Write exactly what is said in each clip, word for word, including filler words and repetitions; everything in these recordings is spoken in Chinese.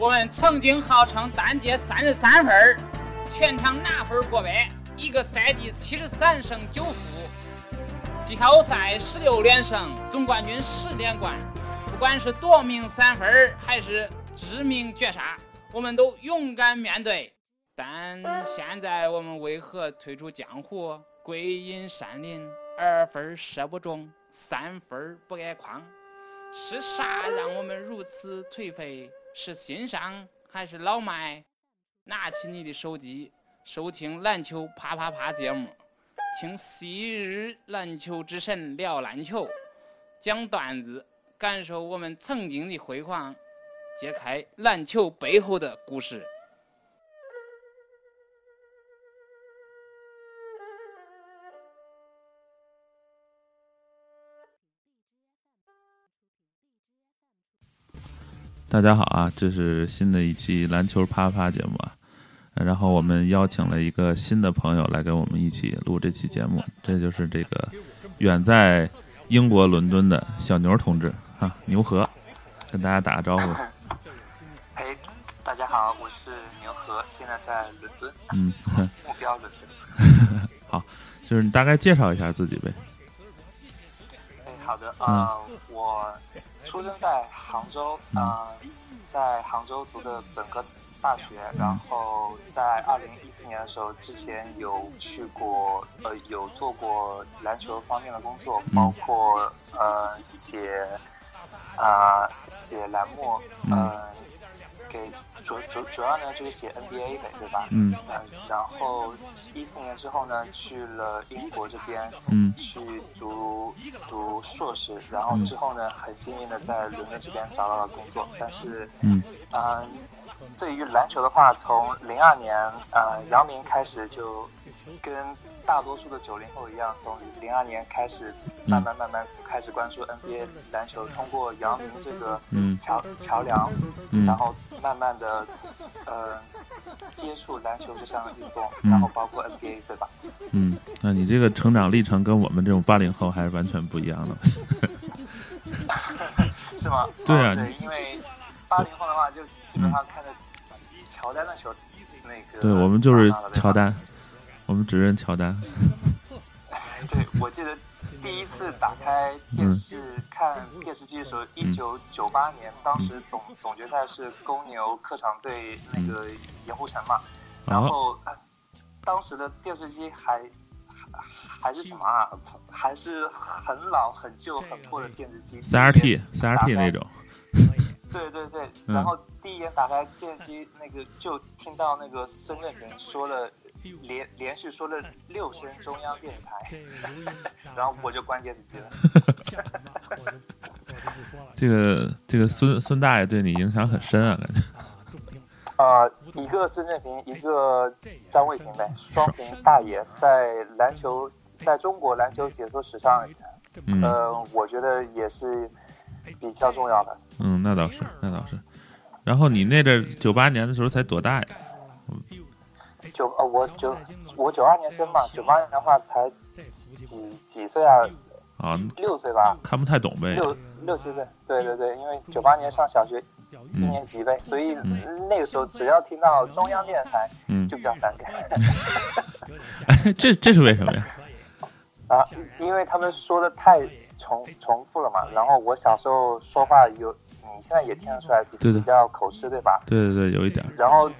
我们曾经号称单节三十三分，全场拿分过百，一个赛季七十三胜九负，季后赛十六连胜，总冠军十连冠。不管是夺命三分还是致命绝杀，我们都勇敢面对。但现在我们为何退出江湖，归隐山林？二分射不中，三分不该框，是啥让我们如此颓废？是欣赏还是老麦？拿起你的手机，收听篮球啪啪啪节目，听昔日篮球之神聊篮球，讲段子，感受我们曾经的辉煌，揭开篮球背后的故事。大家好啊，这是新的一期篮球啪啪节目啊，然后我们邀请了一个新的朋友来跟我们一起录这期节目，这就是这个远在英国伦敦的小牛同志啊，牛河，跟大家打个招呼。嘿，大家好，我是牛河，现在在伦敦，嗯，目标伦敦。好，就是你大概介绍一下自己呗。哎，好的，啊、呃，我。出生在杭州，呃、在杭州读的本科大学，然后在二零一四年的时候，之前有去过，呃，有做过篮球方面的工作，包括呃写，啊、呃、写栏目，呃，给主主主要呢就是写 N B A 的，对吧？嗯。呃、然后一四年之后呢，去了英国这边，嗯，去读读硕士，然后之后呢，很幸运的在伦敦这边找到了工作，但是，嗯，呃、对于篮球的话，从零二年，呃，姚明开始就跟大多数的九零后一样，从零二年开始，慢慢慢慢开始关注 N B A 篮球，通过姚明这个桥、嗯、桥梁，嗯、然后慢慢的，呃，接触篮球这项运动，嗯、然后包括 N B A， 对吧？嗯，那你这个成长历程跟我们这种八零后还是完全不一样的，是吗？对啊，哦、对，因为八零后的话，就基本上看着乔丹的球，那个对我们就是乔丹。我们只认乔丹。对，我记得第一次打开电视、嗯、看电视机的时候，一九九八年，当时总总决赛是公牛客场对那个盐湖城嘛，然后、哦、当时的电视机还还是什么啊？还是很老、很旧、很破的电视机 ，C R T、C R T 那种。对对对，嗯、然后第一眼打开电视机，那个就听到那个孙正平说了。连连续说了六声中央电视台，然后我就关电视机了。这个这个孙孙大爷对你影响很深啊，感觉。啊、呃，一个孙正平，一个张卫平呗，双平大爷在篮球，在中国篮球解说史上，嗯、呃，我觉得也是比较重要的。嗯，那倒是，那倒是。然后你那阵九八年的时候才多大呀？九呃，我九我九二年生嘛，九八年的话才几几岁啊？啊，六岁吧，看不太懂呗。六六七岁，对对对，因为九八年上小学一年级呗，嗯、所以、嗯、那个时候只要听到中央电视台，嗯，就比较反感。哎，这这是为什么呀？啊，因为他们说的太重重复了嘛。然后我小时候说话有，你现在也听得出来比，比较口吃，对吧？对对对，有一点。然后。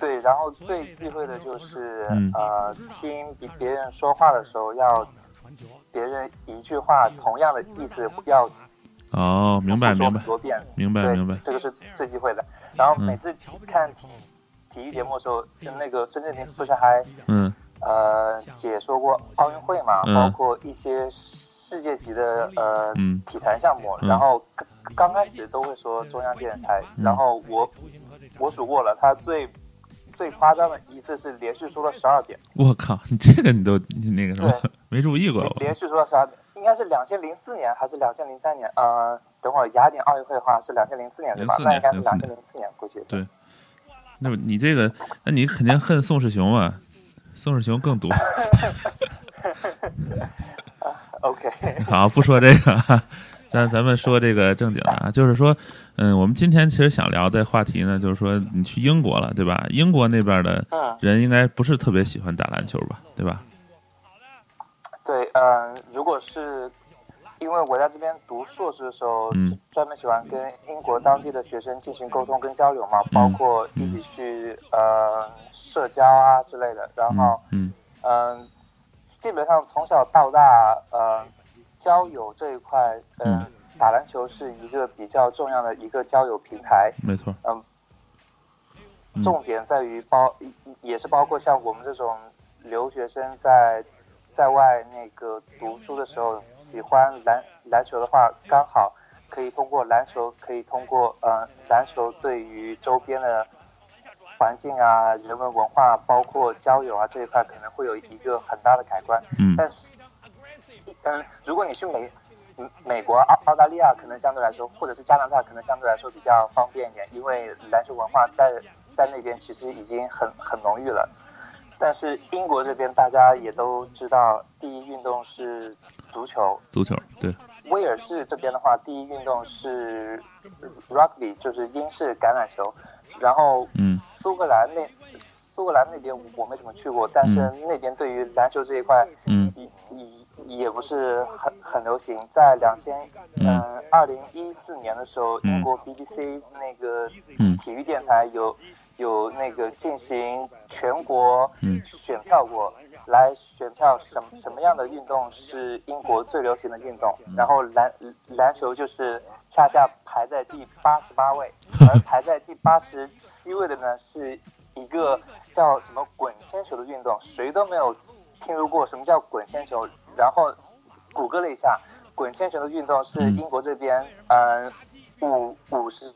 对，然后最忌讳的就是、嗯、呃，听别人说话的时候，要别人一句话同样的意思要哦，明白明白，多遍，明白明白，这个是最忌讳的。然后每次体、嗯、看体体育节目的时候，那个孙正平不是还嗯呃解说过奥运会嘛，嗯、包括一些世界级的呃、嗯、体坛项目，嗯、然后刚开始都会说中央电视台，嗯、然后我我数过了，他最。最夸张的一次是连续说了十二遍，我靠！你这个你都你那个什么没注意过？连续说了十二遍，应该是两千零四年还是两千零三年？呃，等会儿雅典奥运会的话是两千零四年对吧？那应该是两千零四年估计。对，那么你这个，那你肯定恨宋世雄啊，宋世雄更毒。OK， 好，不说这个，但咱们说这个正经啊，就是说，嗯，我们今天其实想聊的话题呢，就是说你去英国了，对吧？英国那边的人应该不是特别喜欢打篮球吧，对吧？对，嗯、呃，如果是因为我在这边读硕士的时候，嗯、专门喜欢跟英国当地的学生进行沟通跟交流嘛，包括一起去、嗯、呃社交啊之类的。然后，嗯，嗯、呃，基本上从小到大，呃。交友这一块、呃、嗯，打篮球是一个比较重要的一个交友平台，没错。嗯、呃，重点在于包、嗯、也是包括像我们这种留学生在在外那个读书的时候，喜欢篮篮球的话，刚好可以通过篮球，可以通过呃篮球对于周边的环境啊、人文文化，包括交友啊这一块，可能会有一个很大的改观。嗯，但是。嗯，如果你去美美国、澳大利亚，可能相对来说，或者是加拿大，可能相对来说比较方便一点，因为篮球文化在在那边其实已经很很浓郁了。但是英国这边大家也都知道，第一运动是足球，足球对。威尔士这边的话，第一运动是 Rugby， 就是英式橄榄球。然后，嗯，苏格兰那苏格兰那边我没怎么去过，但是那边对于篮球这一块，嗯。也不是很很流行，在两千嗯二零一四年的时候，英国 B B C 那个体育电台有、嗯、有那个进行全国选票过、嗯、来选票什么什么样的运动是英国最流行的运动，然后篮篮球就是恰恰排在第八十八位，而排在第八十七位的呢是一个叫什么滚铅球的运动，谁都没有。听说过什么叫滚铅球，然后谷歌了一下，滚铅球的运动是英国这边，嗯，五五十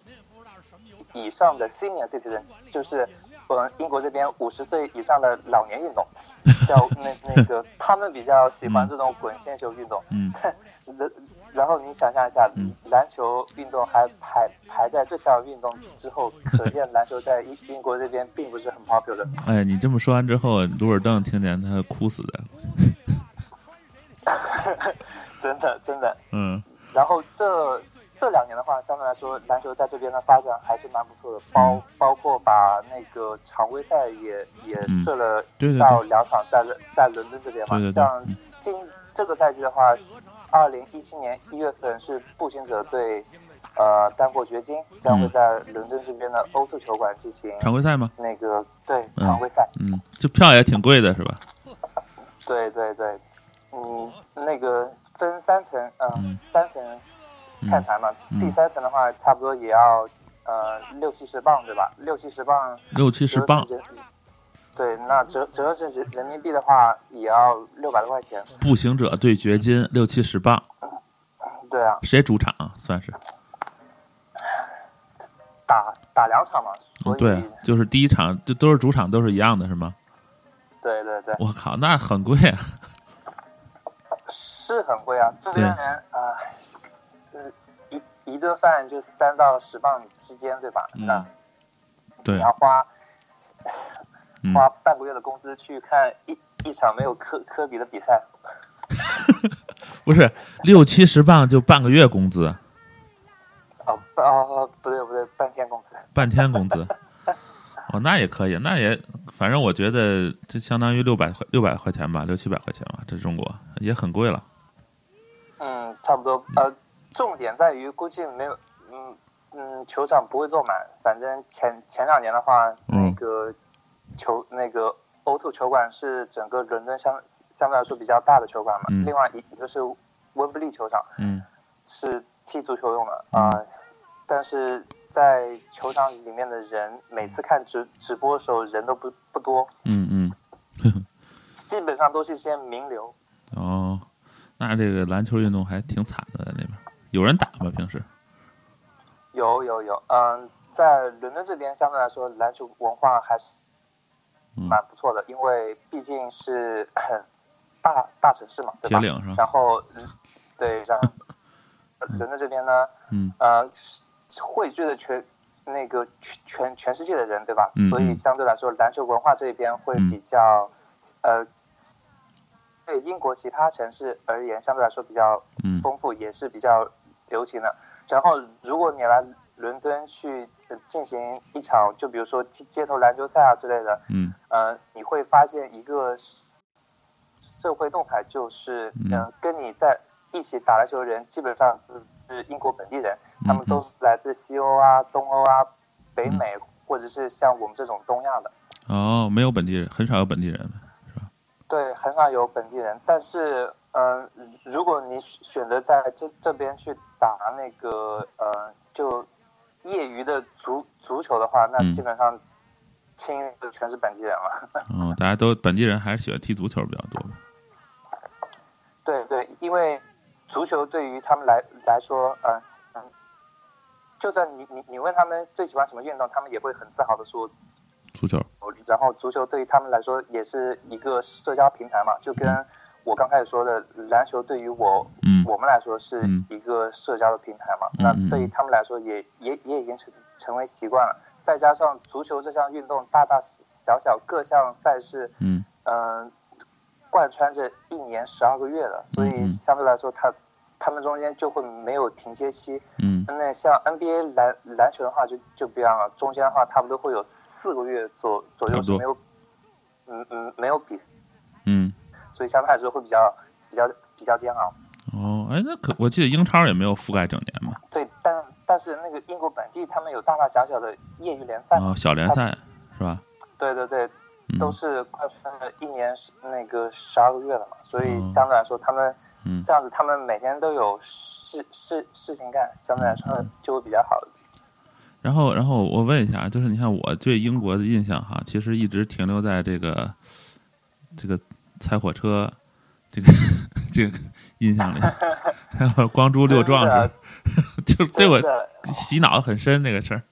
以上的 senior citizen， 就是嗯英国这边五十岁以上的老年运动，叫那那个他们比较喜欢这种滚铅球运动。嗯，然后你想象一下，篮球运动还排排在这项运动之后，可见篮球在英英国这边并不是很 popular 的。哎，你这么说完之后，鲁尔邓听见他哭死的。真的，真的。嗯。然后这这两年的话，相对来说，篮球在这边的发展还是蛮不错的，包包括把那个常规赛也也设了到两场在，在、嗯、在伦敦这边嘛。对对对像今这个赛季的话。二零一七年一月份是步行者对，呃，丹佛掘金将会在伦敦这边的欧洲球馆进行常规赛吗？那个对，常规赛。嗯，这票也挺贵的是吧？对对对，嗯，那个分三层，呃、嗯，三层看台嘛、嗯，第三层的话差不多也要呃六七十磅对吧？六七十磅，六七十磅。对，那折折合是人民币的话，也要六百多块钱。步行者对掘金六七十磅，对啊，谁主场、啊、算是？打打两场嘛，所以、嗯、对，就是第一场就都是主场，都是一样的，是吗？对对对。我靠，那很贵啊！是很贵啊，这边人啊、呃，一一顿饭就三到十磅之间，对吧？嗯、那对，你要花。花半个月的工资去看一一场没有科科比的比赛，不是六七十磅就半个月工资？哦哦，不对不对，半天工资。半天工资，哦，那也可以，那也反正我觉得这相当于六百块六百块钱吧，六七百块钱吧，这中国也很贵了。嗯，差不多。呃，重点在于估计没有，嗯嗯，球场不会坐满。反正前前两年的话，那个。嗯球那个O 二球馆是整个伦敦相相对来说比较大的球馆嘛，嗯、另外一个是温布利球场，嗯，是踢足球用的啊、呃。但是在球场里面的人，每次看直直播的时候人都不不多，嗯嗯，呵呵基本上都是一些名流。哦，那这个篮球运动还挺惨的，在那边有人打吗？平时？有有有，嗯、呃，在伦敦这边相对来说，篮球文化还是。蛮不错的，因为毕竟是大大城市嘛，对吧？铁岭是吧？然后，对，然后伦敦这边呢，嗯，呃，汇聚了全那个全全世界的人，对吧？嗯、所以相对来说，篮球文化这边会比较、嗯，呃，对英国其他城市而言，相对来说比较丰富，嗯、也是比较流行了。然后如果你来伦敦去进行一场，就比如说街头篮球赛啊之类的，嗯，呃，你会发现一个社会动态，就是嗯、呃，跟你在一起打篮球的人基本上是英国本地人，他们都是来自西欧啊、东欧啊、北美，或者是像我们这种东亚的。哦，没有本地人，很少有本地人，是吧？对，很少有本地人，但是。嗯、呃，如果你选择在这这边去打那个呃，就业余的足足球的话，那基本上亲全是本地人了。嗯、哦，大家都本地人还是喜欢踢足球比较多。对对，因为足球对于他们来来说，呃，就算你你你问他们最喜欢什么运动，他们也会很自豪的说足球。然后足球对于他们来说也是一个社交平台嘛，就跟、嗯。我刚开始说的篮球对于我、嗯、我们来说是一个社交的平台嘛、嗯、那对于他们来说也也也已经成成为习惯了，再加上足球这项运动大大小小各项赛事嗯、呃、贯穿着一年十二个月的，所以相对来说他他们中间就会没有停歇期。嗯，那像 N B A 篮篮球的话就就不一样了，中间的话差不多会有四个月左左右是没有嗯嗯没有比赛，嗯，所以相对来说会比较比较比较煎熬。哦，哎，那可我记得英超也没有覆盖整年嘛。对，但但是那个英国本地他们有大大小小的业余联赛，哦，小联赛是吧？对对对，嗯、都是贯穿了一年那个十二个月了嘛，所以相对来说他们、嗯、这样子，他们每天都有事事事情干，相对来说就会比较好。嗯嗯然后，然后我问一下，就是你看我对英国的印象哈，其实一直停留在这个这个。踩火车，这个这个印象里，还有光珠六壮士，就对我洗脑很深那个事儿。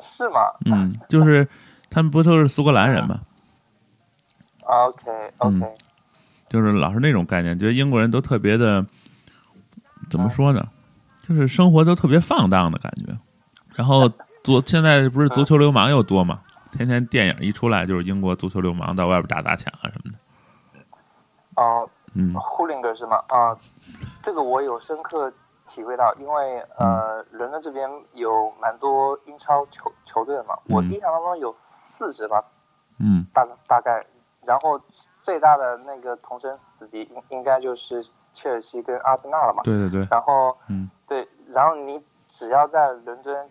是吗？嗯，就是他们不都是苏格兰人吗 ？OK OK，、嗯、就是老是那种概念，觉得英国人都特别的，怎么说呢？就是生活都特别放荡的感觉。然后足现在不是足球流氓又多嘛？天天电影一出来就是英国足球流氓到外边打砸抢啊什么的。哦、呃，呼林格是吗？啊、呃，这个我有深刻体会到，因为呃，伦敦这边有蛮多英超球球队嘛，我印象当中有四支吧，嗯，大大概，然后最大的那个同城死敌应应该就是切尔西跟阿森纳了嘛，对对对，然后嗯，对，然后你只要在伦敦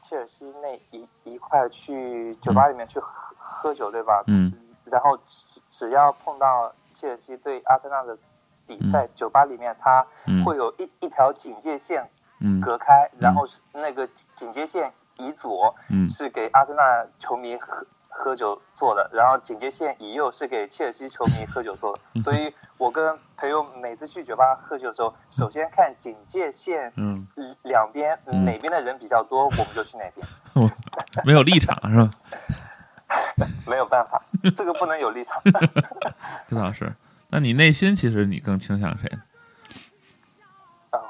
切尔西那一一块去酒吧里面去喝、嗯、喝酒，对吧？嗯，然后只只要碰到切尔西对阿森纳的比赛，嗯、酒吧里面它会有一、嗯、一条警戒线隔开，嗯、然后那个警戒线以左是给阿森纳球迷喝喝酒做的，然后警戒线以右是给切尔西球迷喝酒做的。嗯、所以我跟朋友每次去酒吧喝酒的时候，首先看警戒线两边、嗯、哪边的人比较多，我们就去哪边。哦、没有立场是吧？没有办法，这个不能有立场。这倒是。那你内心其实你更倾向谁呢？呃、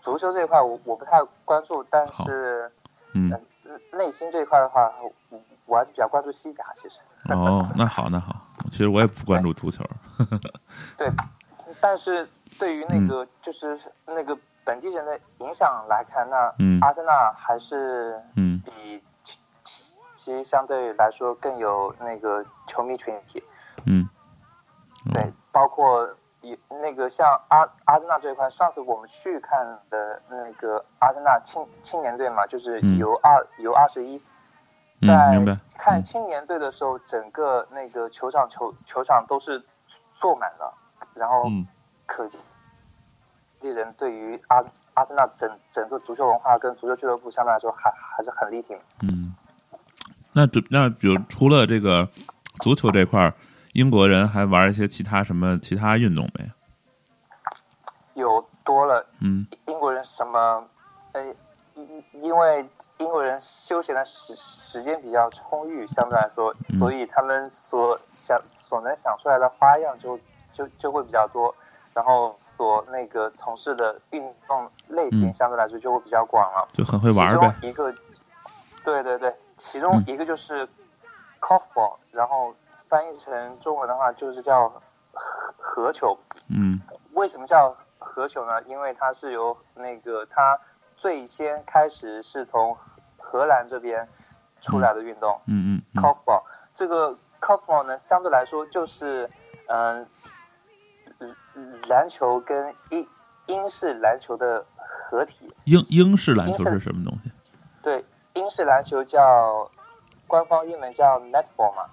足球这一块 我, 我不太关注，但是嗯、呃，内心这一块的话，我，我还是比较关注西甲。其实哦，那好，那好，其实我也不关注足球。对，但是对于那个、嗯、就是那个本地人的影响来看，那、嗯、阿森纳还是嗯比。其实相对来说更有那个球迷群体，嗯，哦、对，包括那个像阿阿森纳这一块，上次我们去看的那个阿森纳青青年队嘛，就是由二由二十一，在看青年队的时候，嗯、整个那个球场球球场都是坐满了，然后可见这人对于阿阿森纳整整个足球文化跟足球俱乐部相对来说还还是很力挺，嗯。那那比如除了这个足球这块，英国人还玩一些其他什么其他运动没？有多了，嗯，英国人什么？呃，因为英国人休闲的时时间比较充裕，相对来说，所以他们所想所能想出来的花样就就就会比较多，然后所那个从事的运动类型相对来说就会比较广了，就很会玩呗。一个。对对对，其中一个就是 Korfball，、嗯、然后翻译成中文的话就是叫合球。嗯，为什么叫合何首呢？因为它是由那个它最先开始是从荷兰这边出来的运动，嗯嗯，嗯 Korfball 这个 Korfball 呢，相对来说就是嗯、呃，篮球跟英英式篮球的合体。英英式篮球是什么东西？对，英式篮球叫官方英文叫 Netball 嘛，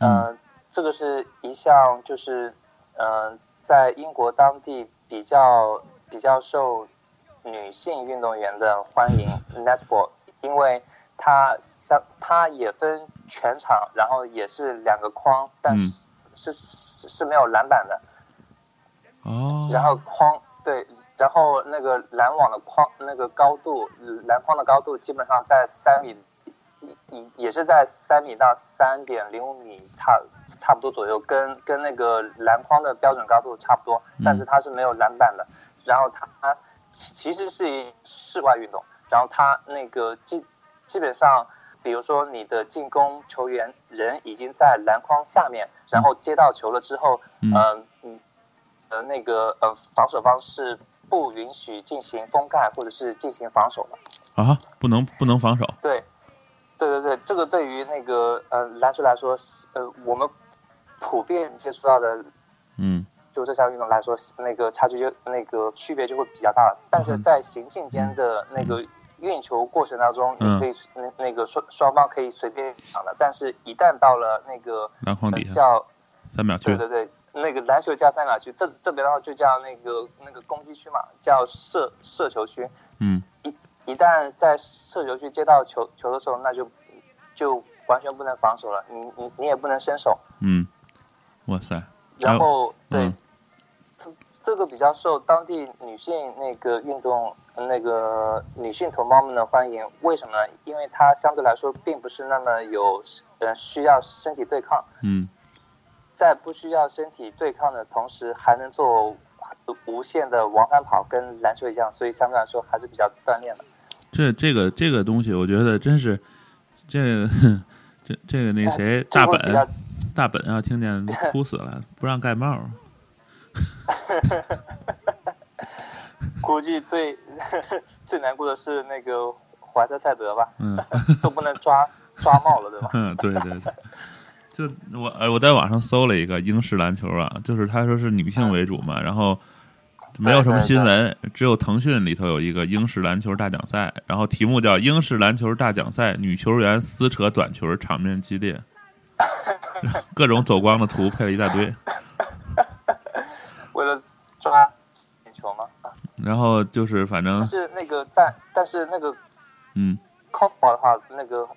嗯、呃，这个是一项就是嗯、呃，在英国当地比较比较受女性运动员的欢迎 Netball， 因为它像它也分全场，然后也是两个框，但是、嗯、是, 是, 是没有篮板的。哦。然后框对，然后那个篮网的框那个高度，篮筐的高度基本上在三米，也是在三米到三点零五米差差不多左右，跟跟那个篮筐的标准高度差不多，但是它是没有篮板的。然后它其实是室外运动，然后它那个基基本上，比如说你的进攻球员人已经在篮筐下面，然后接到球了之后，嗯、呃、嗯，呃那个呃防守方是不允许进行封盖或者是进行防守的啊，不能不能防守。对，对对对，这个对于那个呃篮球来说，呃我们普遍接触到的，嗯。就这项运动来说，那个差距就那个区别就会比较大，但是在行进间的那个运球过程当中，嗯、你可以那那个双双方可以随便抢的，但是一旦到了那个篮筐底下、呃、叫三秒区，对对对，那个篮球叫三秒区，这这边的话就叫那个那个攻击区嘛，叫射射球区。嗯，一一旦在射球区接到球球的时候，那就就完全不能防守了，你你你也不能伸手。嗯，哇塞，然后、哎、对。嗯，这个比较受当地女性那个运动那个女性同胞们的欢迎，为什么呢？因为它相对来说并不是那么有呃需要身体对抗，嗯，在不需要身体对抗的同时，还能做无限的往返跑，跟篮球一样，所以相对来说还是比较锻炼的。这这个这个东西，我觉得真是这个、这这个那个谁、哎、大本大本要、啊、听见哭死了，不让盖帽。估计最最难过的是那个怀特赛德吧，嗯，都不能抓抓帽了，对吧？嗯，对对对。就我我在网上搜了一个英式篮球啊，就是他说是女性为主嘛，嗯、然后没有什么新闻，只有腾讯里头有一个英式篮球大奖赛，然后题目叫《英式篮球大奖赛：女球员撕扯短裙，场面激烈》，各种走光的图配了一大堆。为了抓眼球吗？然后就是反正是那个在，但是那个嗯 ，Korfball 的话，那个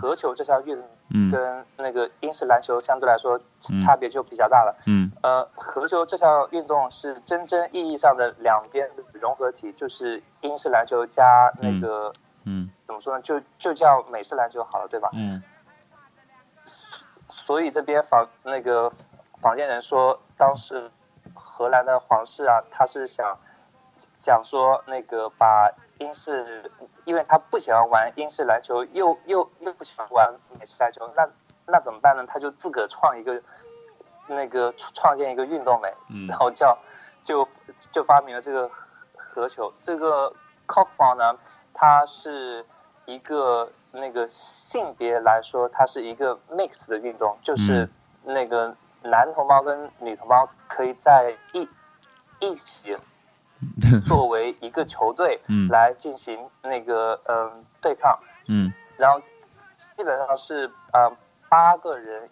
合球这项运动、嗯、跟那个英式篮球相对来说、嗯、差别就比较大了。嗯，呃，合球这项运动是真正意义上的两边融合体，就是英式篮球加那个 嗯, 嗯怎么说呢，就就叫美式篮球好了，对吧？嗯。所以这边房那个房间人说，当时荷兰的皇室啊，他是想想说那个把英式，因为他不喜欢玩英式篮球，又又又不喜欢玩美式篮球，那那怎么办呢？他就自个创一个那个创建一个运动呗，然后叫就就发明了这个合球。这个 Korfball 呢，它是一个那个性别来说，它是一个 mix 的运动，就是那个。男同胞跟女同胞可以在一一起作为一个球队来进行那个嗯、呃、对抗，嗯，然后基本上是呃八个人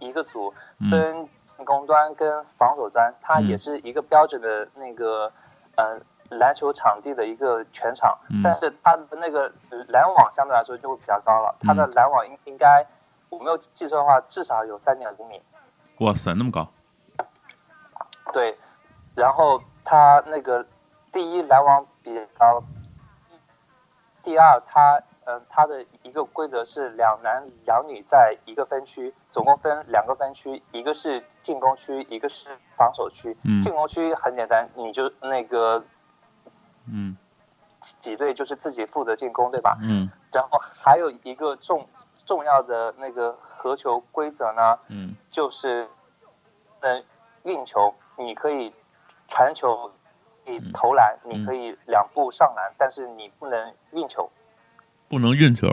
一一个组，分进攻端跟防守端，它也是一个标准的那个呃篮球场地的一个全场，但是它的那个篮网相对来说就会比较高了，它的篮网应应该我没有计算的话，至少有三点五米。哇塞，那么高！对，然后他那个第一篮网比较第二他，嗯、呃，他的一个规则是两男两女在一个分区，总共分两个分区，一个是进攻区，一个是防守区。嗯、进攻区很简单，你就那个，嗯，几队就是自己负责进攻，对吧？嗯。然后还有一个重。重要的那个合球规则呢，嗯，就是，嗯，运球，你可以传球你投篮你可以两步上篮、嗯、但是你不能运球，不能运球。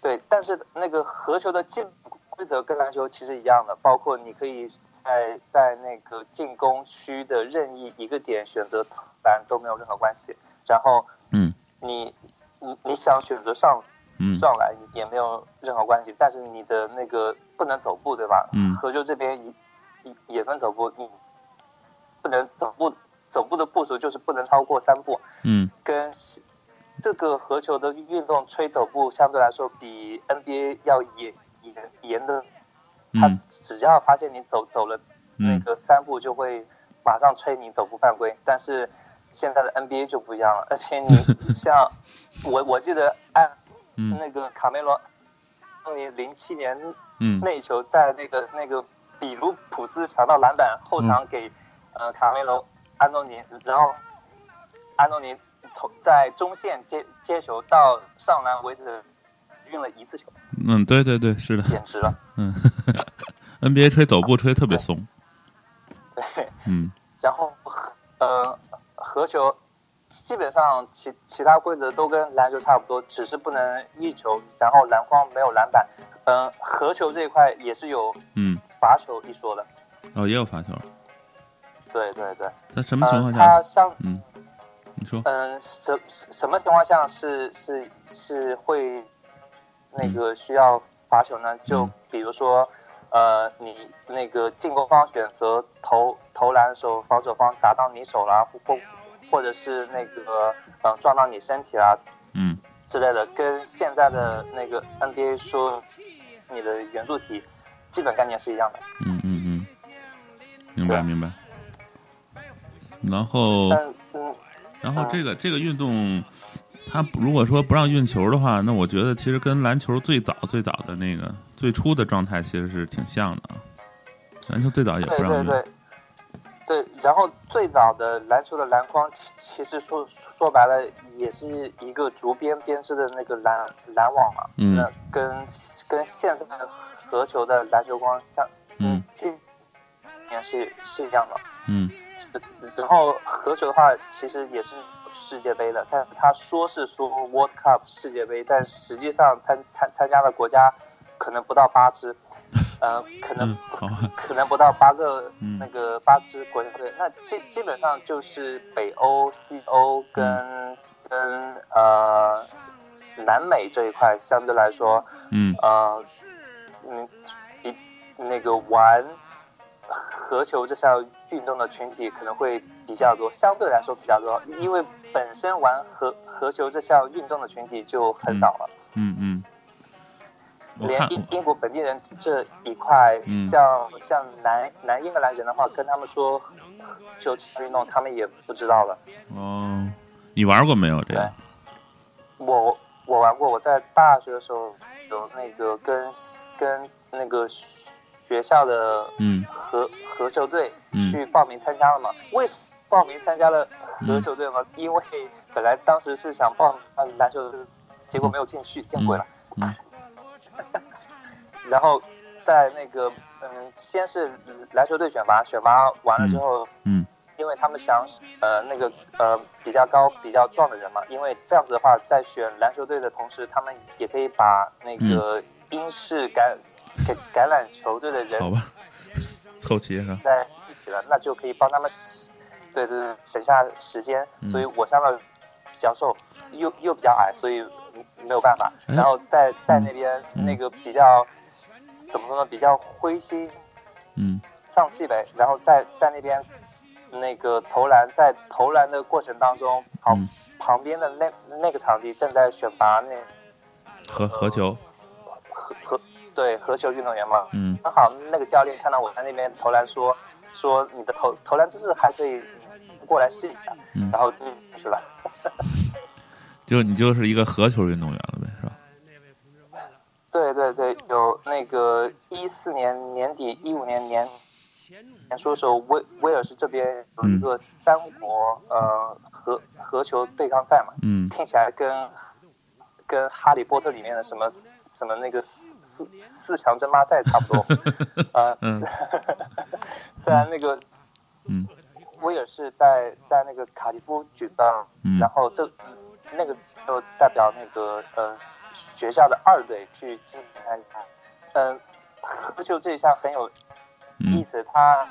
对，但是那个合球的进规则跟篮球其实一样的，包括你可以在在那个进攻区的任意一个点选择投篮都没有任何关系，然后嗯你你你想选择上上来也没有任何关系，但是你的那个不能走步，对吧？嗯，合球这边也也分走步，你不能走步，走步的步数就是不能超过三步。嗯，跟这个合球的运动吹走步相对来说比 N B A 要严严严的，他只要发现你走走了那个三步，就会马上吹你走步犯规，但是现在的 N B A 就不一样了， N B A 你像我我记得按。嗯、那个卡梅罗，零七年那一球在那个、嗯、那个比卢普斯抢到篮板后场给、嗯、呃卡梅罗安东尼，然后安东尼从在中线接接球到上篮为止运了一次球。嗯，对对对，是的，简直了。嗯，N B A 吹走步吹特别松。对。对嗯。然后呃合球。基本上其其他规则都跟篮球差不多，只是不能运球，然后篮筐没有篮板。嗯、呃，合球这一块也是有嗯罚球一说的。哦，也有罚球。对对对。在什么情况下？呃、它像嗯，你说。嗯、呃，什什么情况下是是是会那个需要罚球呢？嗯、就比如说呃，你那个进攻方选择投投篮的时候，防守方打到你手啦，或或者是那个嗯、呃、撞到你身体啊，嗯之类的，跟现在的那个 N B A 说你的圆柱体基本概念是一样的。嗯嗯嗯，明白明白。然后，嗯嗯、然后这个、嗯、这个运动，它如果说不让运球的话，那我觉得其实跟篮球最早最早的那个最初的状态其实是挺像的。篮球最早也不让运。对对对对，然后最早的篮球的篮筐，其实说说白了也是一个竹编编织的那个篮篮网嘛，嗯，那跟跟现在的合球的篮球框相，嗯，今年是是一样的，嗯，然后合球的话，其实也是世界杯的，但他说是说 World Cup 世界杯，但实际上参参参加的国家可能不到八支。呃，可能、嗯、可能不到八个、嗯、那个八支国家队，那基基本上就是北欧、西欧跟、嗯、跟呃南美这一块相对来说，嗯呃嗯比那个玩合球这项运动的群体可能会比较多，相对来说比较多，因为本身玩合合球这项运动的群体就很少了。嗯嗯。嗯连英英国本地人这一块，嗯、像像南南英格兰人的话，跟他们说就运动，他们也不知道了。哦，你玩过没有这个？我我玩过，我在大学的时候有那个跟跟那个学校的嗯合合球队去报名参加了嘛？为什么报名参加了合球队嘛？嗯、因为本来当时是想报篮球队，结果没有进去，见鬼了。嗯嗯然后在那个嗯，先是篮球队选拔，选拔完了之后，嗯，嗯因为他们想呃那个呃比较高、比较壮的人嘛，因为这样子的话，在选篮球队的同时，他们也可以把那个英式橄橄榄球队的人好吧，凑齐是吧？在一起了，那就可以帮他们对对对省下时间。嗯、所以我相当于比较瘦，又又比较矮，所以。没有办法，然后在在那边、嗯、那个比较怎么说呢，比较灰心，嗯，丧气呗。然后在在那边那个投篮，在投篮的过程当中，好、嗯，旁边的那那个场地正在选拔那合合球，合合对合球运动员嘛，嗯，刚好那个教练看到我在那边投篮说，说说你的投投篮姿势还可以，过来试一下，嗯、然后就去了。就你就是一个合球运动员了呗，是吧？对对对，有那个一四年年底、一五年年年初的时候，威威尔士这边有一个三国、嗯、呃合合球对抗赛嘛，嗯，听起来跟跟《哈利波特》里面的什么什么那个四四四强争霸赛差不多，呃，嗯、虽然那个嗯威尔士在在那个卡迪夫举办，嗯、然后这那个就代表那个呃学校的二队去进行参加。嗯，喝球这一项很有意思，嗯、他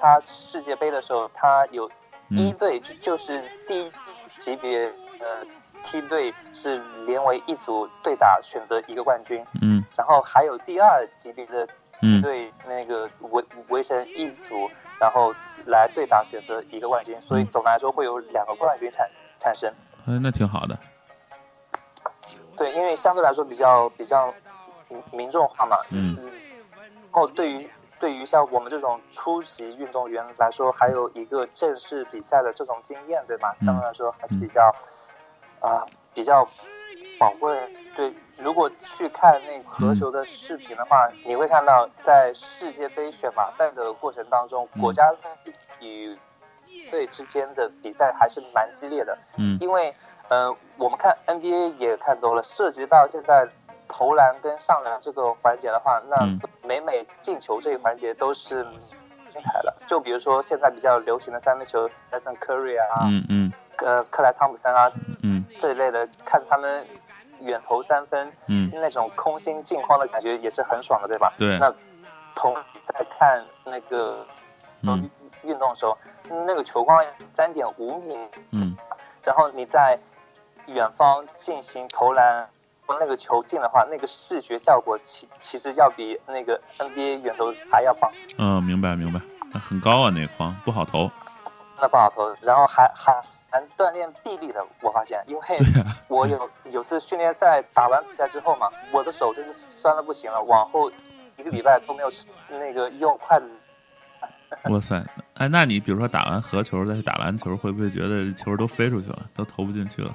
他世界杯的时候，他有一队就就是第一级别呃梯队是连为一组对打，选择一个冠军。嗯，然后还有第二级别的梯队那个围围成一组，然后来对打选择一个冠军，所以总的来说会有两个冠军产产生。嗯，那挺好的。对，因为相对来说比较比较民众化嘛。嗯。然后对于对于像我们这种初级运动员来说，还有一个正式比赛的这种经验，对吧？相对来说还是比较啊、呃、比较宝贵。对，如果去看那个合球的视频的话，嗯、你会看到在世界杯选拔赛的过程当中，嗯、国家与队之间的比赛还是蛮激烈的。嗯，因为呃，我们看 N B A 也看多了，涉及到现在投篮跟上篮这个环节的话，那每每进球这一环节都是精彩的。就比如说现在比较流行的三分球 ，Stephen Curry 啊，嗯嗯，呃，克莱汤普森啊，嗯，这一类的，看他们远投三分，嗯，那种空心镜框的感觉也是很爽的，对吧？对。那同在看那个嗯运动的时候，那个球框三点五米，嗯，然后你在远方进行投篮，那个球进的话，那个视觉效果其其实要比那个 N B A 远投还要棒。嗯，明白明白。很高啊，那框不好投。那不好投，然后还还蛮锻炼臂力的。我发现，因为我有、啊、有次训练赛打完比赛之后嘛，我的手真是酸的不行了，往后一个礼拜都没有那个用筷子。哇塞！哎，那你比如说打完合球再去打篮球，会不会觉得球都飞出去了，都投不进去了？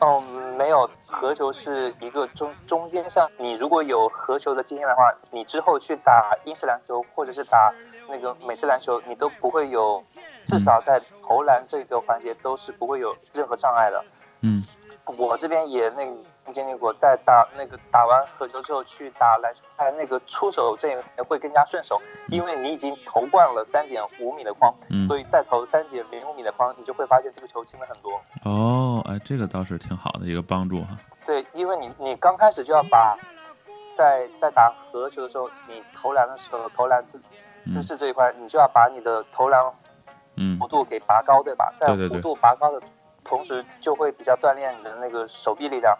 哦，没有，合球是一个中中间上，你如果有合球的经验的话，你之后去打英式篮球或者是打那个美式篮球，你都不会有，至少在投篮这个环节都是不会有任何障碍的。嗯，我这边也那个经历过，在打那个打完合球之后去打篮球赛，那个出手这也会更加顺手，因为你已经投惯了三点五米的框，嗯、所以再投三点零五米的框，你就会发现这个球轻了很多。哦，哎，这个倒是挺好的一个帮助哈。对，因为你你刚开始就要把在在打合球的时候，你投篮的时候投篮姿姿势这一块，你就要把你的投篮弧度给拔高，对吧？在弧度拔高的同时，就会比较锻炼你的那个手臂力量。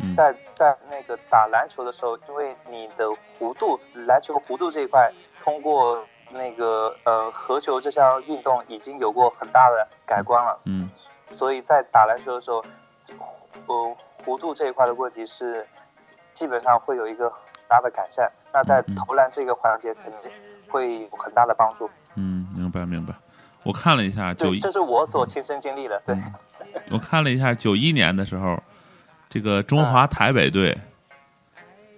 嗯、在在那个打篮球的时候，因为你的弧度，篮球弧度这一块，通过那个呃合球这项运动已经有过很大的改观了。嗯，所以在打篮球的时候，呃弧度这一块的问题是基本上会有一个很大的改善。那在投篮这个环节肯定会有很大的帮助。嗯，明白明白。我看了一下，九一，这是我所亲身经历的。对，嗯、我看了一下，九一年的时候，这个中华台北队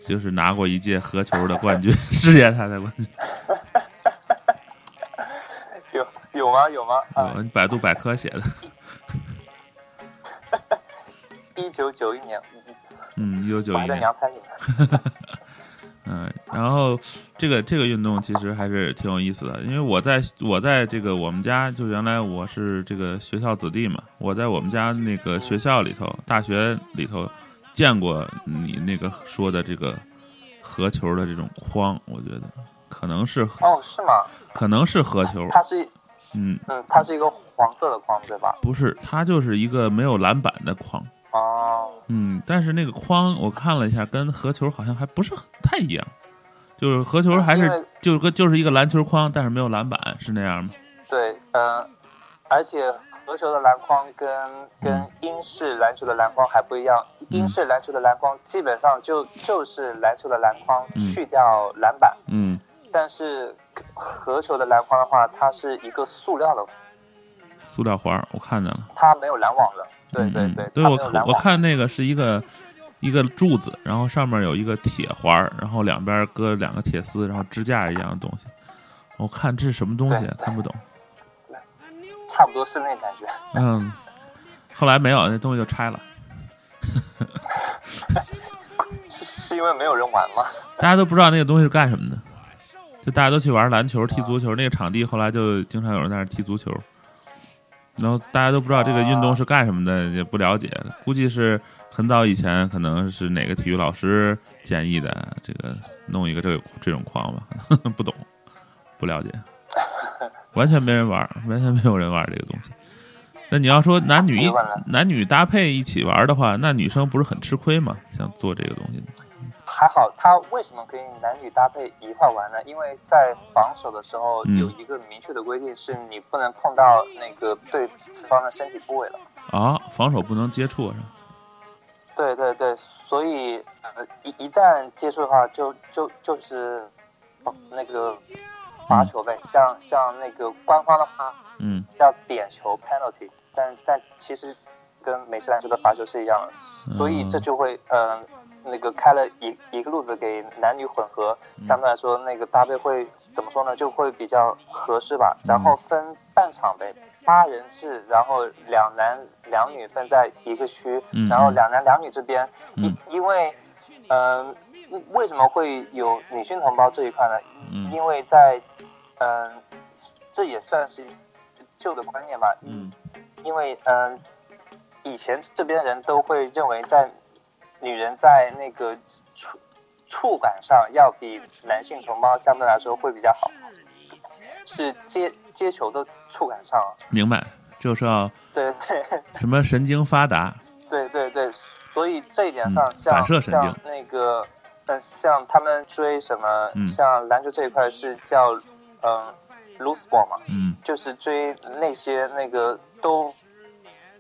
就是拿过一届合球的冠军，世界赛的冠军。有有吗？有吗？啊，你百度百科写的。一九九一年。嗯，一九九一年。嗯，然后这个这个运动其实还是挺有意思的，因为我在我在这个我们家就原来我是这个学校子弟嘛，我在我们家那个学校里头、大学里头见过你那个说的这个合球的这种框，我觉得可能是哦，是吗？可能是合球，它是嗯嗯，它是一个黄色的框对吧？不是，它就是一个没有篮板的框。哦，嗯，但是那个框我看了一下，跟合球好像还不是很太一样，就是合球还是就是个就是一个篮球框，但是没有篮板，是那样吗？对，呃，而且合球的篮框跟跟英式篮球的篮框还不一样，嗯、英式篮球的篮框基本上就就是篮球的篮框去掉篮板，嗯，但是合球的篮框的话，它是一个塑料的塑料环，我看见了，它没有篮网的。对对对，嗯、对我我看那个是一个一个柱子，然后上面有一个铁环，然后两边搁两个铁丝，然后支架一样的东西。我看这是什么东西，看不懂。差不多是那感觉。嗯，后来没有，那东西就拆了。是因为没有人玩吗？大家都不知道那个东西是干什么的。就大家都去玩篮球、踢足球，那个场地后来就经常有人在那踢足球，然后大家都不知道这个运动是干什么的，也不了解，估计是很早以前可能是哪个体育老师建议的，这个弄一个这个这种框吧，呵呵，不懂，不了解，完全没人玩，完全没有人玩这个东西。那你要说男女男女搭配一起玩的话，那女生不是很吃亏吗？想做这个东西。还好，他为什么可以男女搭配一块玩呢？因为在防守的时候有一个明确的规定，是你不能碰到那个对方的身体部位了。啊，防守不能接触是吧？对对对，所以呃一一旦接触的话，就就就是那个罚球呗，像像那个官方的话，嗯，叫点球 penalty， 但但其实跟美式篮球的罚球是一样的，所以这就会嗯。呃那个开了一一个路子给男女混合，相对来说那个搭配会怎么说呢？就会比较合适吧。然后分半场呗，八人制，然后两男两女分在一个区，然后两男两女这边，因因为，嗯、呃，为什么会有女性同胞这一块呢？因为在，嗯、呃，这也算是旧的观念吧。嗯，因为嗯、呃，以前这边人都会认为在。女人在那个触触感上要比男性同胞相对来说会比较好，是接接球的触感上。明白，就是要对什么神经发达。对对对，所以这一点上像、嗯、反射神经，像那个嗯，像他们追什么，嗯、像篮球这一块是叫嗯 loose ball 嘛，嗯，就是追那些那个都。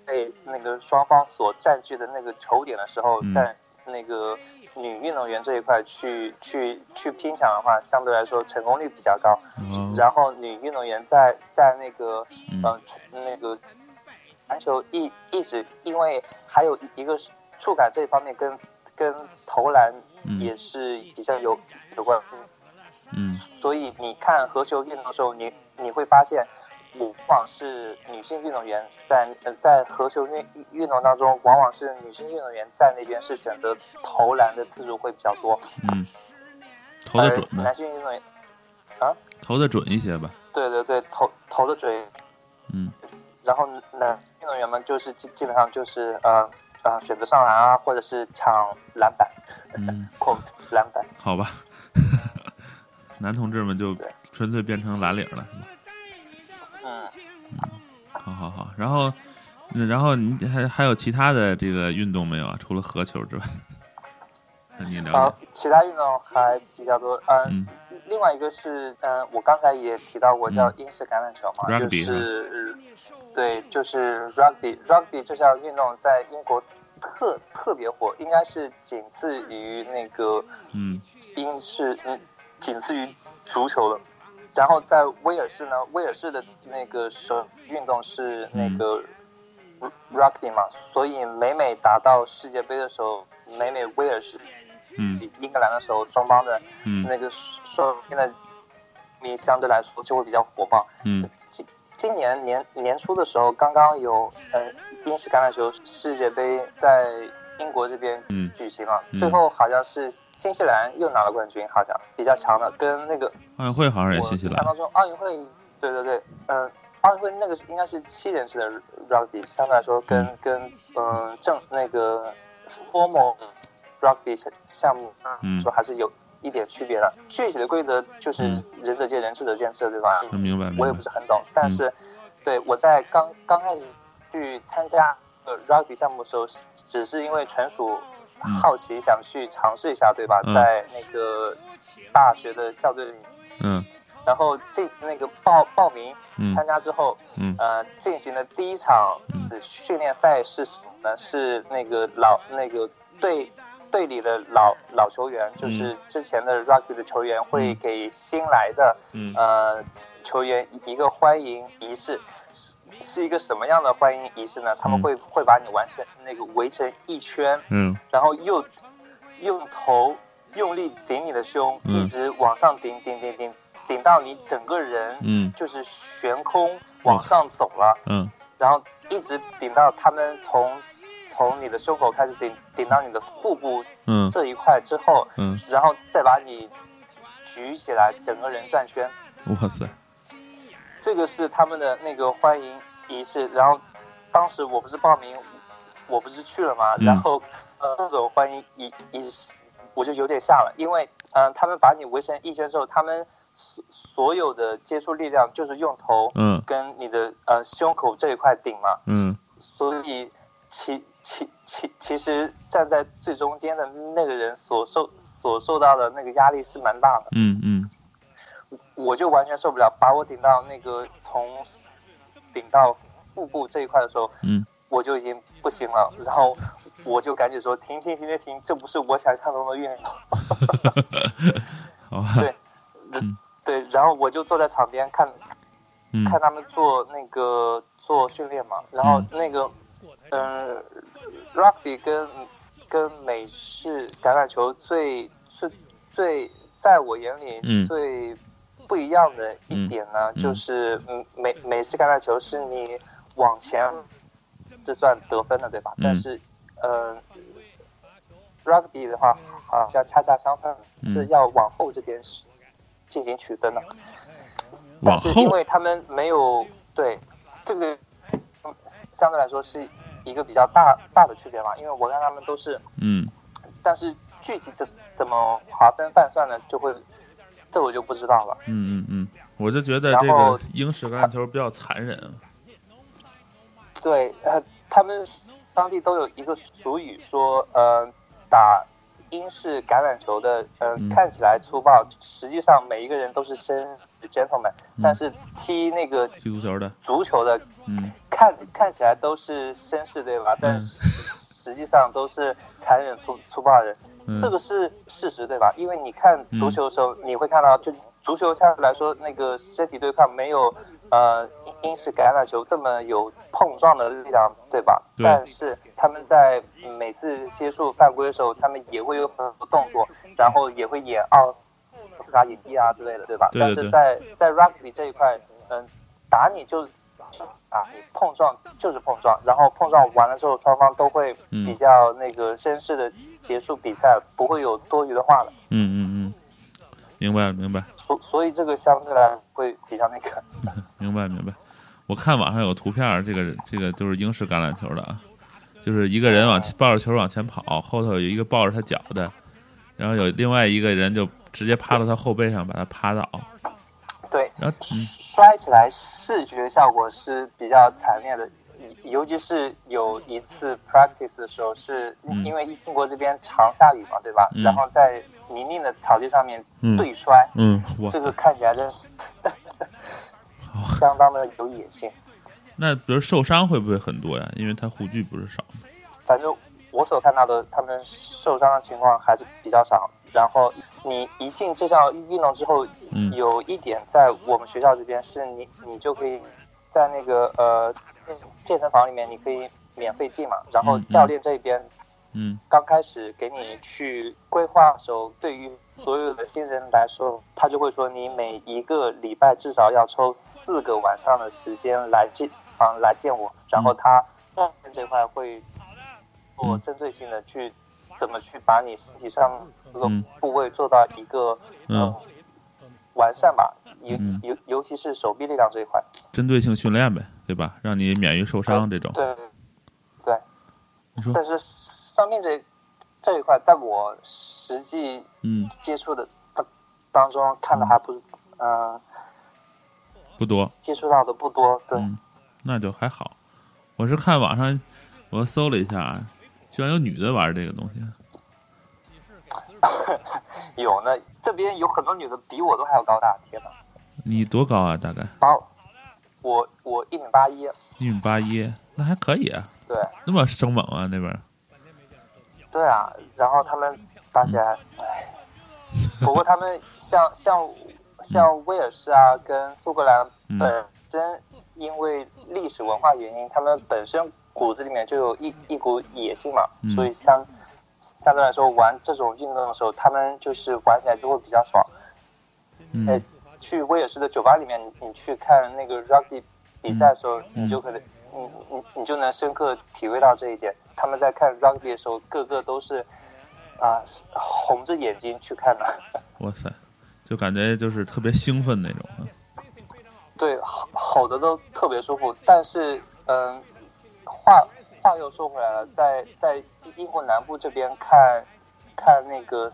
被那个双方所占据的那个球点的时候，嗯、在那个女运动员这一块去去去拼抢的话，相对来说成功率比较高。哦、然后女运动员在在那个嗯、呃、那个篮球一一直因为还有一个触感这一方面跟跟投篮也是比较有、嗯、有关。嗯，所以你看合球运动的时候，你你会发现。往往是女性运动员在、呃、在合球运运动当中，往往是女性运动员在那边是选择投篮的次数会比较多。嗯，投的准吗？男性运动员啊，投的准一些吧。对对对，投投的准。嗯，然后男运动员们就是基基本上就是呃呃选择上篮啊，或者是抢篮板。嗯 ，quote 篮板。好吧，男同志们就纯粹变成蓝领了。嗯，好好好，然后，然后你还还有其他的这个运动没有啊？除了合球之外，你聊聊。啊，其他运动还比较多，呃、嗯，另外一个是，嗯、呃，我刚才也提到过叫英式橄榄球嘛，嗯、就是，对，就是 rugby，rugby rugby 这项运动在英国特特别火，应该是仅次于那个，嗯，英式，嗯，仅次于足球的。然后在威尔士呢，威尔士的那个手运动是那个 rugby 嘛，所以每每打到世界杯的时候，每每威尔士、嗯、英格兰的时候，双方的那个手运动迷相对来说就会比较火爆。嗯，今今年年年初的时候，刚刚有呃英式橄榄球世界杯在英国这边举行了、嗯嗯，最后好像是新西兰又拿了冠军，好像比较强的，跟那个奥运会好像也新西兰。当中奥运会，对对对，嗯、呃，奥运会那个应该是七人制的 rugby， 相对来说跟、嗯、跟嗯、呃、正那个 formal rugby 项目说还是有一点区别的。嗯、具体的规则就是仁者见仁，智者见智，对吧？明白。我也不是很懂，但是、嗯、对我在刚刚开始去参加。rugby 项目的时候，只是因为纯属好奇、嗯，想去尝试一下，对吧？嗯、在那个大学的校队里，嗯，然后进那个报报名参加之后，嗯，呃，进行的第一场训练赛是什么呢？是那个老那个队队里的老老球员，就是之前的 rugby 的球员会给新来的、嗯、呃球员一个欢迎仪式。是一个什么样的欢迎仪式呢？他们会、嗯、会把你完成那个围成一圈，嗯，然后又用头用力顶你的胸，嗯、一直往上顶顶顶顶顶到你整个人，嗯，就是悬空往上走了，嗯，然后一直顶到他们从从你的胸口开始顶顶到你的腹部，嗯，这一块之后，嗯，然后再把你。举起来，整个人转圈。哇塞！这个是他们的那个欢迎仪式。然后当时我不是报名，我不是去了嘛，然后呃，这种欢迎仪仪式我就有点吓了，因为嗯、呃，他们把你围成一圈之后，他们所有的接触力量就是用头，嗯，跟你的呃胸口这一块顶嘛，嗯，所以其其其其实站在最中间的那个人所受所受到的那个压力是蛮大的，嗯嗯，我就完全受不了，把我顶到那个从顶到腹部这一块的时候，嗯，我就已经不行了，然后我就赶紧说停停停停停，这不是我想象中的运动，对。嗯、对，然后我就坐在场边看、嗯、看他们做那个做训练嘛，然后那个嗯、呃、Rugby 跟跟美式橄榄球最最最在我眼里最不一样的一点呢、嗯、就是美美式橄榄球是你往前这算得分的对吧、嗯、但是嗯、呃、Rugby 的话好像恰恰相反、嗯、是要往后这边是进行取分了，但是因为他们没有对这个相对来说是一个比较大大的区别嘛，因为我看他们都是嗯，但是具体怎怎么划分换算呢，就会这我就不知道了。嗯嗯嗯，我就觉得这个英式橄榄球比较残忍。对，呃，他们当地都有一个俗语说，呃，打。英式橄榄球的、呃嗯、看起来粗暴，实际上每一个人都是绅士 gentleman、嗯、但是踢那个踢足球的足球的、嗯、看看起来都是绅士对吧、嗯、但实际上都是残忍粗粗暴的人、嗯、这个是事实对吧，因为你看足球的时候、嗯、你会看到就足球相对来说那个身体对抗没有呃英式橄榄球这么有碰撞的力量对吧，对，但是他们在每次接触犯规的时候他们也会有很多动作，然后也会演奥斯卡影帝啊之类的对吧，对对对，但是在在 rugby 这一块嗯、呃、打你就啊你碰撞就是碰撞，然后碰撞完了之后双方都会比较那个绅士的结束比赛、嗯、不会有多余的话了。嗯嗯嗯，明白了明白，所所以这个相对来会比较那个明白明白。我看网上有图片，这个这个就是英式橄榄球的啊，就是一个人往抱着球往前跑，后头有一个抱着他脚的，然后有另外一个人就直接趴到他后背上把他趴倒。对，然后、嗯、摔起来视觉效果是比较惨烈的，尤其是有一次 practice 的时候是、嗯、因为英国这边常下雨嘛对吧、嗯、然后在泥泞的草地上面对摔，嗯，嗯这个看起来真是相当的有野性。那比如受伤会不会很多呀？因为他护具不是少吗？反正我所看到的，他们受伤的情况还是比较少。然后你一进这项运动之后、嗯，有一点在我们学校这边是你，你就可以在那个呃健身房里面你可以免费进嘛。然后教练这边。嗯嗯嗯，刚开始给你去规划的时候，对于所有的新人来说，他就会说你每一个礼拜至少要抽四个晚上的时间来见啊来见我，然后他这块会做针对性的去怎么去把你身体上这个部位做到一个嗯、呃、完善吧，尤尤尤其是手臂力量这一块，针对性训练呗，对吧？让你免于受伤这种。对对，你说，但是。伤病这这一块，在我实际接触的当中、嗯、看的还不是嗯、呃、不多，接触到的不多，对、嗯，那就还好。我是看网上我搜了一下，居然有女的玩这个东西。有呢，这边有很多女的比我都还要高大，天哪！你多高啊？大概？高，我我一米八一。一米八一，那还可以啊。对。那么生猛啊，那边。对啊，然后他们打起来，哎，不过他们像像像威尔士啊，跟苏格兰本身因为历史文化原因，他们本身骨子里面就有一一股野性嘛，所以相相对来说玩这种运动的时候，他们就是玩起来就会比较爽。嗯、哎，去威尔士的酒吧里面，你去看那个 rugby 比赛的时候，你就可能。你你你就能深刻体会到这一点。他们在看 rugby 的时候，个个都是啊、呃、红着眼睛去看的。哇塞，就感觉就是特别兴奋那种。对，吼的都特别舒服，但是嗯，话话又说回来了，在在英国南部这边看看那个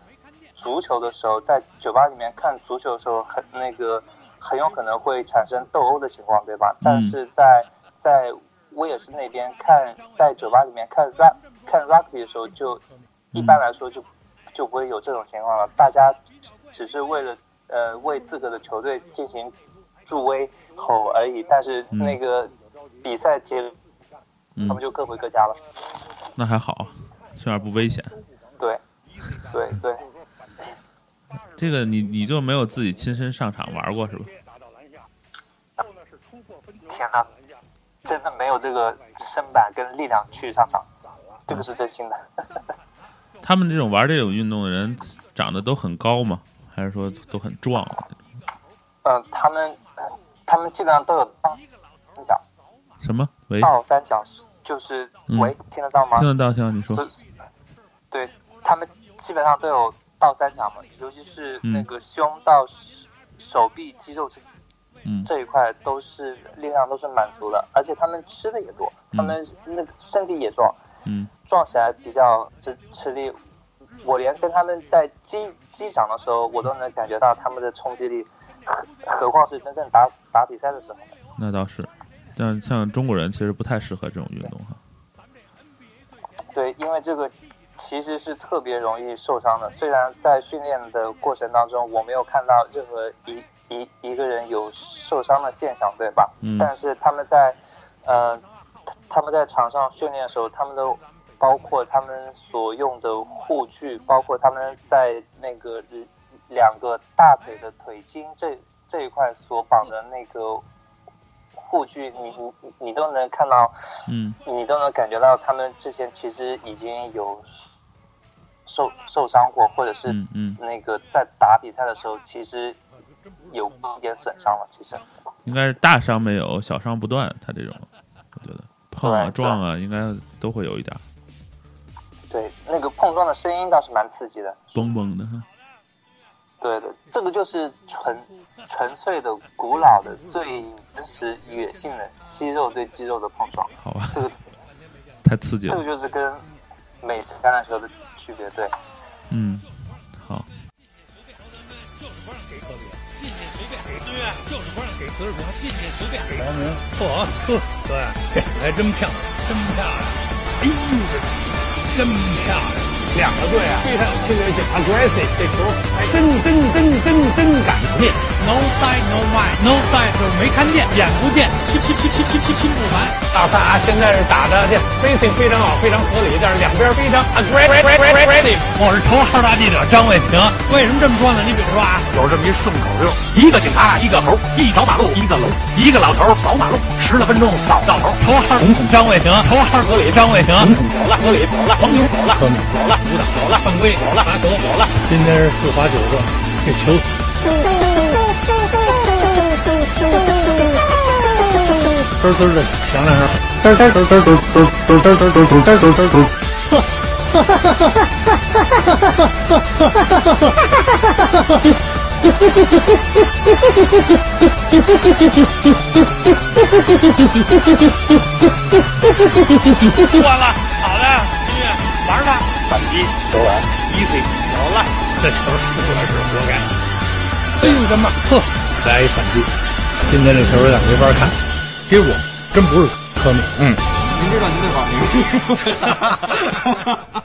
足球的时候，在酒吧里面看足球的时候，很那个很有可能会产生斗殴的情况，对吧？嗯、但是在在威尔士那边看，在酒吧里面看 rug 看 rugby 的时候，就一般来说就、嗯、就不会有这种情况了。大家只是为了呃为自个的球队进行助威吼而已，但是那个比赛结束、嗯，他们就各回各家了。那还好，虽然不危险。对，对对。这个你你就没有自己亲身上场玩过是吧？天哪，真的没有这个身板跟力量去上场，这个是真心的。他们这种玩这种运动的人长得都很高吗？还是说都很壮？嗯、呃，他们他们基本上都有倒三角。什么？喂？倒三角就是喂、嗯，听得到吗？听得到，听到你说。对，他们基本上都有。倒三角嘛，尤其是那个胸到手臂肌肉这、嗯、这一块都是力量都是满足的，而且他们吃的也多，他们那个身体也壮，嗯，壮起来比较吃力。我连跟他们在击击掌的时候，我都能感觉到他们的冲击力，何况是真正打打比赛的时候。那倒是，但像中国人其实不太适合这种运动哈。对，因为这个。其实是特别容易受伤的，虽然在训练的过程当中我没有看到任何一一一个人有受伤的现象，对吧？嗯。但是他们在，呃，他们在场上训练的时候，他们都包括他们所用的护具，包括他们在那个两个大腿的腿筋这这一块所绑的那个护具，你你你都能看到，嗯，你都能感觉到他们之前其实已经有。受受伤过，或者是那个在打比赛的时候，其实有一点损伤了。其实应该是大伤没有，小伤不断。他这种，我觉得碰啊撞啊，应该都会有一点。对，那个碰撞的声音倒是蛮刺激的，嘣嘣的。对的，这个就是纯纯粹的、古老的、最原始野性的肌肉对肌肉的碰撞。好吧，这个太刺激了。这个就是跟。美式橄榄球的区别，对，嗯，好。王明，嚯，对，这还真漂亮，真漂亮！哎呦，这真漂亮！两个队啊，非常这个这 aggressive， 这球真真真真真敢进 ，no side no mind no side 就是没看见，眼不见，心心心心心心心不烦。大萨啊，现在是打的这 spacing 非常好，非常合理，但是两边非常 aggressive。我是头号打记者张卫平，为什么这么说呢？你比如说啊，有这么一顺口溜：一个警察，一个猴，一条马路，一个楼，一个老头扫马路，十来分钟扫到头。头号张卫平，头号合理张卫平，走了合理走了，黄牛走了，走了。鼓掌，好了，犯规，好了，罚球，好了。今天是四罚九中，这球。嘚嘚的响两声，嘚嘚嘚嘚嘚嘚嘚嘚嘚嘚嘚嘚嘚嘚。呵，哈哈哈哈哈哈哈哈！完了，好了，音乐玩它。反击，走完 ，easy， 好了，这球输了是活该。哎呦，咱们呵，来一反击。今天这球有点没法看，给我真不是科目。嗯，您知道您最好。